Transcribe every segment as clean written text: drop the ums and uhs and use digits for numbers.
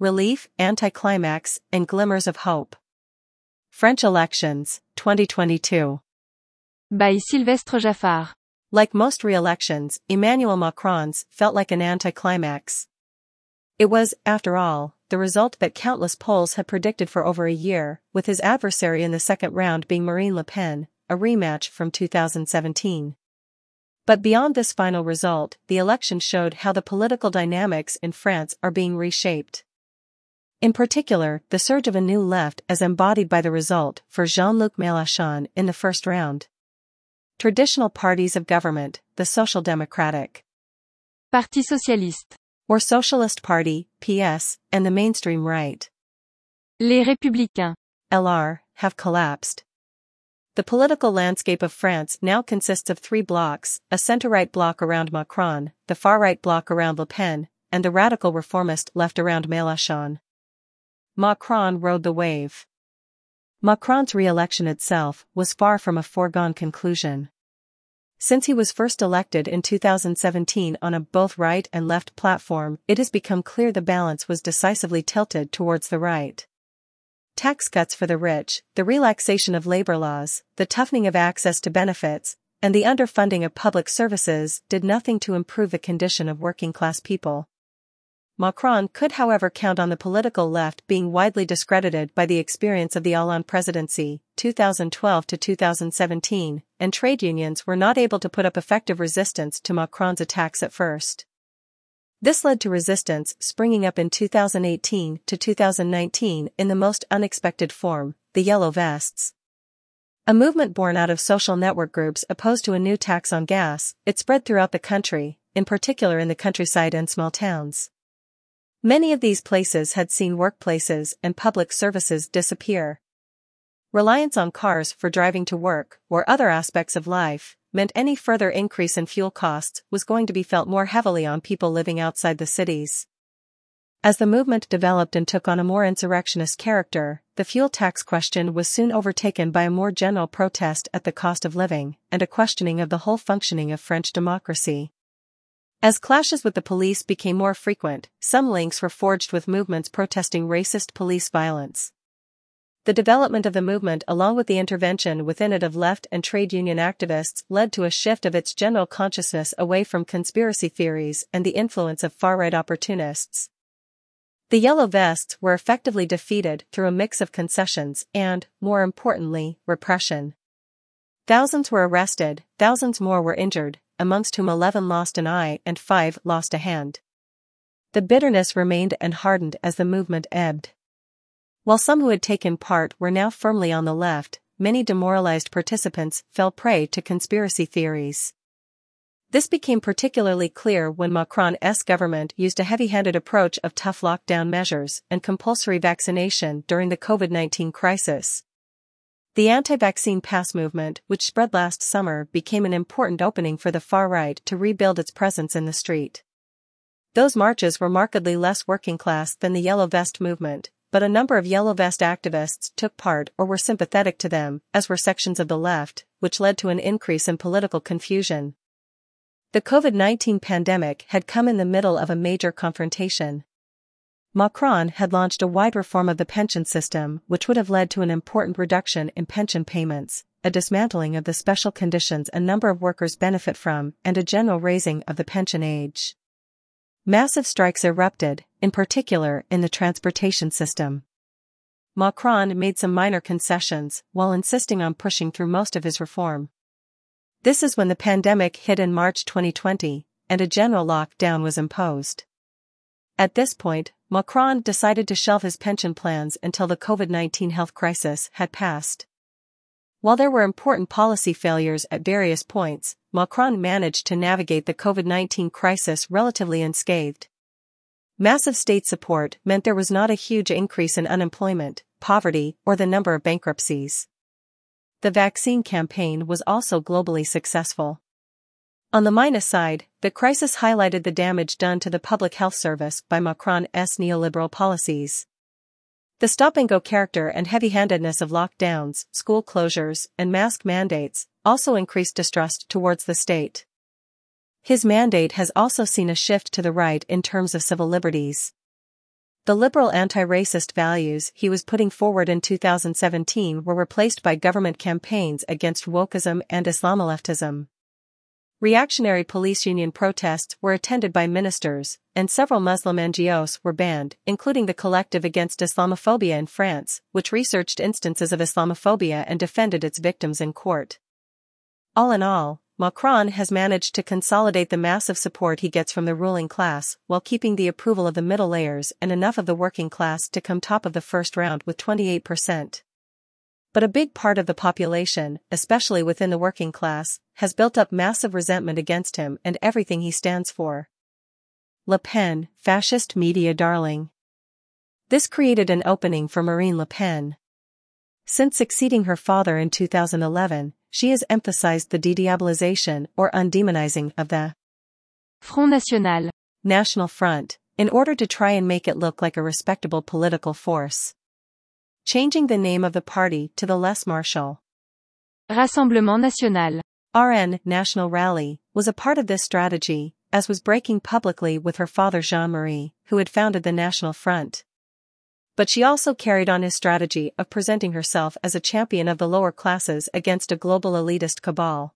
relief, anticlimax, and glimmers of hope. French elections, 2022. By Sylvestre Jaffard. Like most re-elections, Emmanuel Macron's felt like an anticlimax. It was, after all, the result that countless polls had predicted for over a year, with his adversary in the second round being Marine Le Pen, a rematch from 2017. But beyond this final result, the election showed how the political dynamics in France are being reshaped. In particular, the surge of a new left as embodied by the result for Jean-Luc Mélenchon in the first round. Traditional parties of government, the Social Democratic Parti Socialiste, or Socialist Party, PS, and the mainstream right, Les Républicains, LR, have collapsed. The political landscape of France now consists of three blocks: a center-right bloc around Macron, the far-right bloc around Le Pen, and the radical reformist left around Mélenchon. Macron rode the wave. Macron's re-election itself was far from a foregone conclusion. Since he was first elected in 2017 on a both right and left platform, it has become clear the balance was decisively tilted towards the right. Tax cuts for the rich, the relaxation of labor laws, the toughening of access to benefits, and the underfunding of public services did nothing to improve the condition of working-class people. Macron could, however, count on the political left being widely discredited by the experience of the Hollande presidency, 2012 to 2017, and trade unions were not able to put up effective resistance to Macron's attacks at first. This led to resistance springing up in 2018 to 2019 in the most unexpected form, the Yellow Vests. A movement born out of social network groups opposed to a new tax on gas, it spread throughout the country, in particular in the countryside and small towns. Many of these places had seen workplaces and public services disappear. Reliance on cars for driving to work or other aspects of life meant any further increase in fuel costs was going to be felt more heavily on people living outside the cities. As the movement developed and took on a more insurrectionist character, the fuel tax question was soon overtaken by a more general protest at the cost of living and a questioning of the whole functioning of French democracy. As clashes with the police became more frequent, some links were forged with movements protesting racist police violence. The development of the movement, along with the intervention within it of left and trade union activists, led to a shift of its general consciousness away from conspiracy theories and the influence of far-right opportunists. The Yellow Vests were effectively defeated through a mix of concessions and, more importantly, repression. Thousands were arrested, thousands more were injured, amongst whom 11 lost an eye and 5 lost a hand. The bitterness remained and hardened as the movement ebbed. While some who had taken part were now firmly on the left, many demoralized participants fell prey to conspiracy theories. This became particularly clear when Macron's government used a heavy-handed approach of tough lockdown measures and compulsory vaccination during the COVID-19 crisis. The anti-vaccine pass movement, which spread last summer, became an important opening for the far-right to rebuild its presence in the street. Those marches were markedly less working-class than the Yellow Vest movement, but a number of Yellow Vest activists took part or were sympathetic to them, as were sections of the left, which led to an increase in political confusion. The COVID-19 pandemic had come in the middle of a major confrontation. Macron had launched a wide reform of the pension system, which would have led to an important reduction in pension payments, a dismantling of the special conditions a number of workers benefit from, and a general raising of the pension age. Massive strikes erupted, in particular in the transportation system. Macron made some minor concessions while insisting on pushing through most of his reform. This is when the pandemic hit in March 2020, and a general lockdown was imposed. At this point, Macron decided to shelve his pension plans until the COVID-19 health crisis had passed. While there were important policy failures at various points, Macron managed to navigate the COVID-19 crisis relatively unscathed. Massive state support meant there was not a huge increase in unemployment, poverty, or the number of bankruptcies. The vaccine campaign was also globally successful. On the minus side, the crisis highlighted the damage done to the public health service by Macron's neoliberal policies. The stop-and-go character and heavy-handedness of lockdowns, school closures, and mask mandates also increased distrust towards the state. His mandate has also seen a shift to the right in terms of civil liberties. The liberal anti-racist values he was putting forward in 2017 were replaced by government campaigns against wokeism and Islamoleftism. Reactionary police union protests were attended by ministers, and several Muslim NGOs were banned, including the Collective Against Islamophobia in France, which researched instances of Islamophobia and defended its victims in court. All in all, Macron has managed to consolidate the massive support he gets from the ruling class while keeping the approval of the middle layers and enough of the working class to come top of the first round with 28%. But a big part of the population, especially within the working class, has built up massive resentment against him and everything he stands for. Le Pen, fascist media darling. This created an opening for Marine Le Pen. Since succeeding her father in 2011, she has emphasized the de-diabolization or undemonizing of the Front National National Front, in order to try and make it look like a respectable political force, changing the name of the party to the less martial Rassemblement National (RN) National Rally was a part of this strategy, as was breaking publicly with her father Jean-Marie, who had founded the National Front. But she also carried on his strategy of presenting herself as a champion of the lower classes against a global elitist cabal.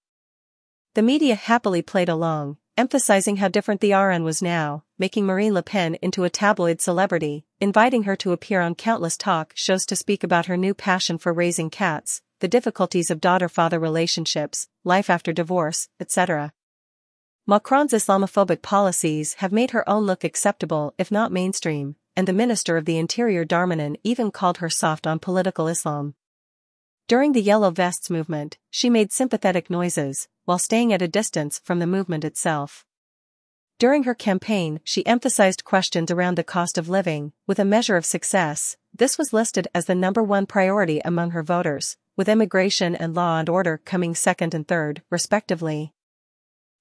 The media happily played along, emphasizing how different the RN was now, making Marine Le Pen into a tabloid celebrity, inviting her to appear on countless talk shows to speak about her new passion for raising cats, the difficulties of daughter-father relationships, life after divorce, etc. Macron's Islamophobic policies have made her own look acceptable if not mainstream, and the Minister of the Interior Darmanin even called her soft on political Islam. During the Yellow Vests movement, she made sympathetic noises, while staying at a distance from the movement itself. During her campaign, she emphasized questions around the cost of living, with a measure of success. This was listed as the #1 priority among her voters, with immigration and law and order coming second and third, respectively.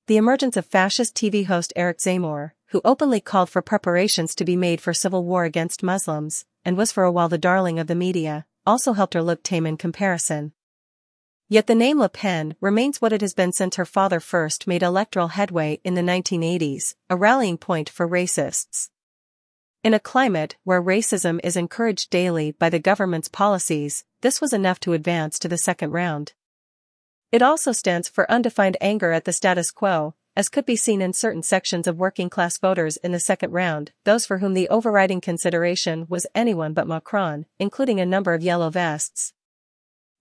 The emergence of fascist TV host Eric Zemmour, who openly called for preparations to be made for civil war against Muslims, and was for a while the darling of the media, also helped her look tame in comparison. Yet the name Le Pen remains what it has been since her father first made electoral headway in the 1980s, a rallying point for racists. In a climate where racism is encouraged daily by the government's policies, this was enough to advance to the second round. It also stands for undefined anger at the status quo, as could be seen in certain sections of working-class voters in the second round, those for whom the overriding consideration was anyone but Macron, including a number of yellow vests.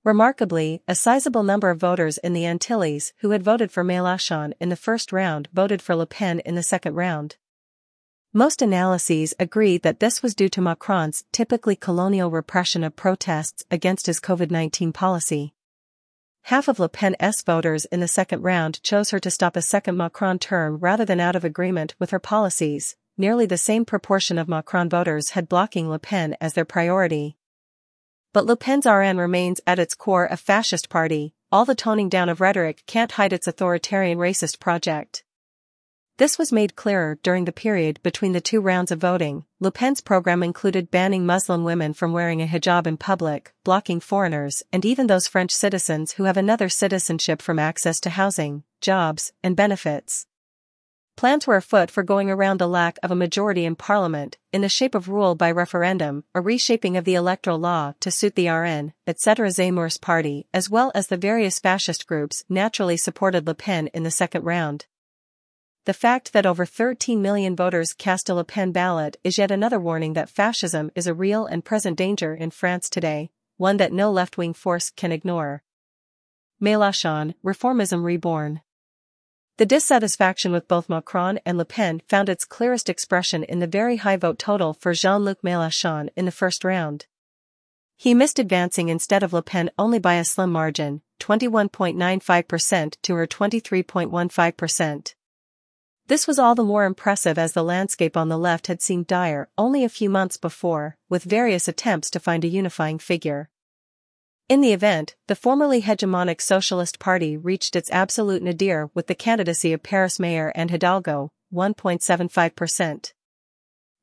Remarkably, a sizable number of voters in the Antilles who had voted for Mélenchon in the first round voted for Le Pen in the second round. Most analyses agree that this was due to Macron's typically colonial repression of protests against his COVID-19 policy. Half of Le Pen's voters in the second round chose her to stop a second Macron term rather than out of agreement with her policies. Nearly the same proportion of Macron voters had blocking Le Pen as their priority. But Le Pen's RN remains at its core a fascist party. All the toning down of rhetoric can't hide its authoritarian racist project. This was made clearer during the period between the two rounds of voting. Le Pen's program included banning Muslim women from wearing a hijab in public, blocking foreigners and even those French citizens who have another citizenship from access to housing, jobs, and benefits. Plans were afoot for going around the lack of a majority in parliament, in the shape of rule by referendum, a reshaping of the electoral law to suit the RN, etc. Zemmour's party, as well as the various fascist groups, naturally supported Le Pen in the second round. The fact that over 13 million voters cast a Le Pen ballot is yet another warning that fascism is a real and present danger in France today, one that no left-wing force can ignore. Mélenchon, reformism reborn. The dissatisfaction with both Macron and Le Pen found its clearest expression in the very high vote total for Jean-Luc Mélenchon in the first round. He missed advancing instead of Le Pen only by a slim margin, 21.95% to her 23.15%. This was all the more impressive as the landscape on the left had seemed dire only a few months before, with various attempts to find a unifying figure. In the event, the formerly hegemonic Socialist Party reached its absolute nadir with the candidacy of Paris Mayor Anne Hidalgo, 1.75%.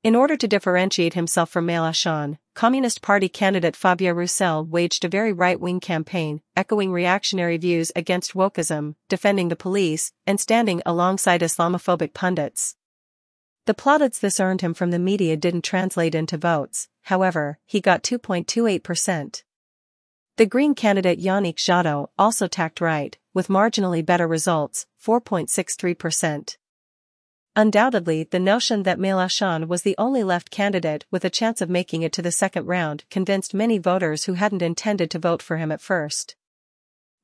In order to differentiate himself from Mélenchon, Communist Party candidate Fabien Roussel waged a very right-wing campaign, echoing reactionary views against wokeism, defending the police, and standing alongside Islamophobic pundits. The plaudits this earned him from the media didn't translate into votes, however, he got 2.28%. The Green candidate Yannick Jadot also tacked right, with marginally better results, 4.63%. Undoubtedly, the notion that Mélenchon was the only left candidate with a chance of making it to the second round convinced many voters who hadn't intended to vote for him at first.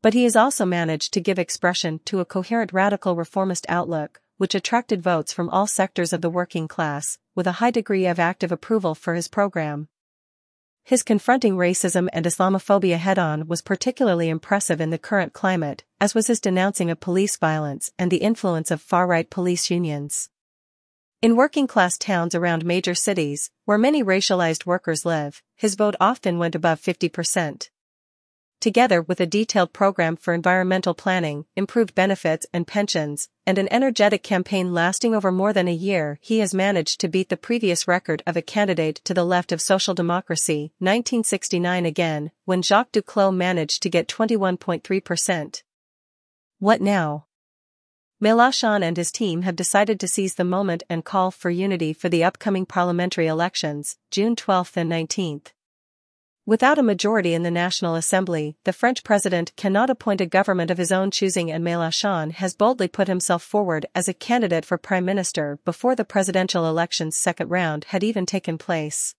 But he has also managed to give expression to a coherent radical reformist outlook, which attracted votes from all sectors of the working class, with a high degree of active approval for his program. His confronting racism and Islamophobia head-on was particularly impressive in the current climate, as was his denouncing of police violence and the influence of far-right police unions. In working-class towns around major cities, where many racialized workers live, his vote often went above 50%. Together with a detailed program for environmental planning, improved benefits and pensions, and an energetic campaign lasting over more than a year, he has managed to beat the previous record of a candidate to the left of social democracy, 1969 again, when Jacques Duclos managed to get 21.3%. What now? Mélenchon and his team have decided to seize the moment and call for unity for the upcoming parliamentary elections, June 12th and 19th. Without a majority in the National Assembly, the French president cannot appoint a government of his own choosing, and Mélenchon has boldly put himself forward as a candidate for prime minister before the presidential election's second round had even taken place.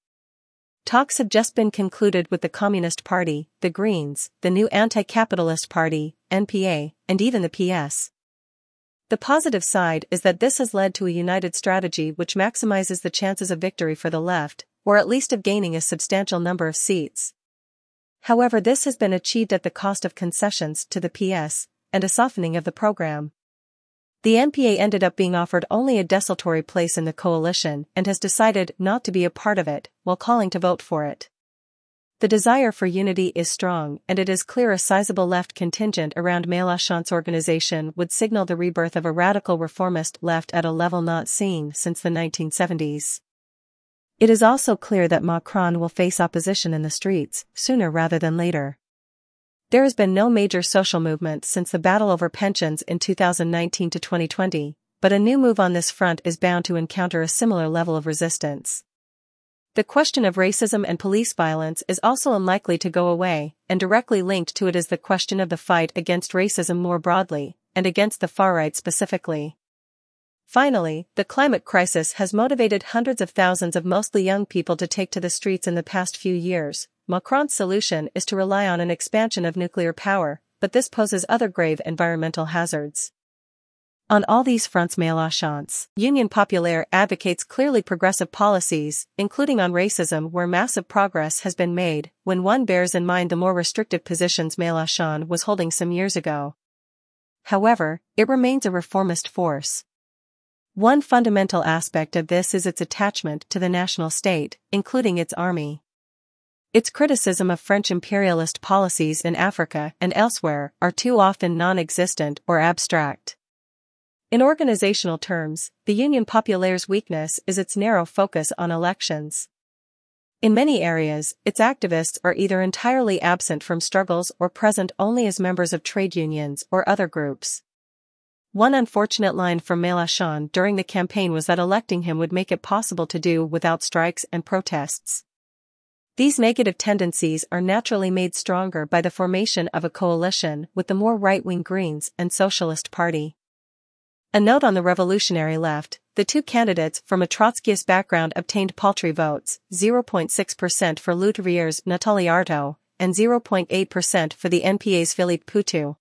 Talks have just been concluded with the Communist Party, the Greens, the new Anti-Capitalist Party, NPA, and even the PS. The positive side is that this has led to a united strategy which maximizes the chances of victory for the left, or at least of gaining a substantial number of seats. However, this has been achieved at the cost of concessions to the PS, and a softening of the program. The NPA ended up being offered only a desultory place in the coalition and has decided not to be a part of it, while calling to vote for it. The desire for unity is strong, and it is clear a sizable left contingent around Mélenchon's organization would signal the rebirth of a radical reformist left at a level not seen since the 1970s. It is also clear that Macron will face opposition in the streets, sooner rather than later. There has been no major social movement since the battle over pensions in 2019 to 2020, but a new move on this front is bound to encounter a similar level of resistance. The question of racism and police violence is also unlikely to go away, and directly linked to it is the question of the fight against racism more broadly, and against the far-right specifically. Finally, the climate crisis has motivated hundreds of thousands of mostly young people to take to the streets in the past few years. Macron's solution is to rely on an expansion of nuclear power, but this poses other grave environmental hazards. On all these fronts, Mélenchon's Union Populaire advocates clearly progressive policies, including on racism, where massive progress has been made, when one bears in mind the more restrictive positions Mélenchon was holding some years ago. However, it remains a reformist force. One fundamental aspect of this is its attachment to the national state, including its army. Its criticism of French imperialist policies in Africa and elsewhere are too often non-existent or abstract. In organizational terms, the Union Populaire's weakness is its narrow focus on elections. In many areas, its activists are either entirely absent from struggles or present only as members of trade unions or other groups. One unfortunate line from Mélenchon during the campaign was that electing him would make it possible to do without strikes and protests. These negative tendencies are naturally made stronger by the formation of a coalition with the more right-wing Greens and Socialist Party. A note on the revolutionary left: the two candidates from a Trotskyist background obtained paltry votes, 0.6% for L'Outrier's Nathalie Arthaud, and 0.8% for the NPA's Philippe Poutou.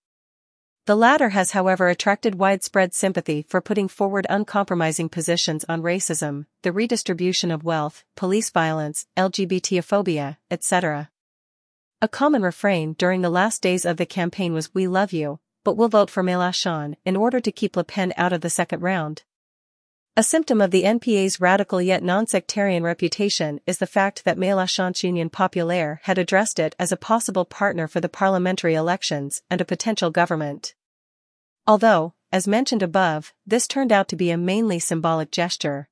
The latter has, however, attracted widespread sympathy for putting forward uncompromising positions on racism, the redistribution of wealth, police violence, LGBTphobia, etc. A common refrain during the last days of the campaign was, "We love you, but we'll vote for Mélenchon," in order to keep Le Pen out of the second round. A symptom of the NPA's radical yet non-sectarian reputation is the fact that Mélenchon's Union Populaire had addressed it as a possible partner for the parliamentary elections and a potential government. Although, as mentioned above, this turned out to be a mainly symbolic gesture.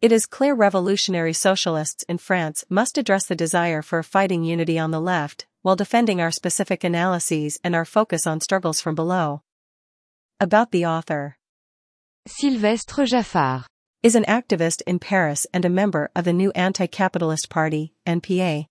It is clear revolutionary socialists in France must address the desire for fighting unity on the left, while defending our specific analyses and our focus on struggles from below. About the author: Sylvestre Jaffard. is an activist in Paris and a member of the new anti-capitalist party, NPA.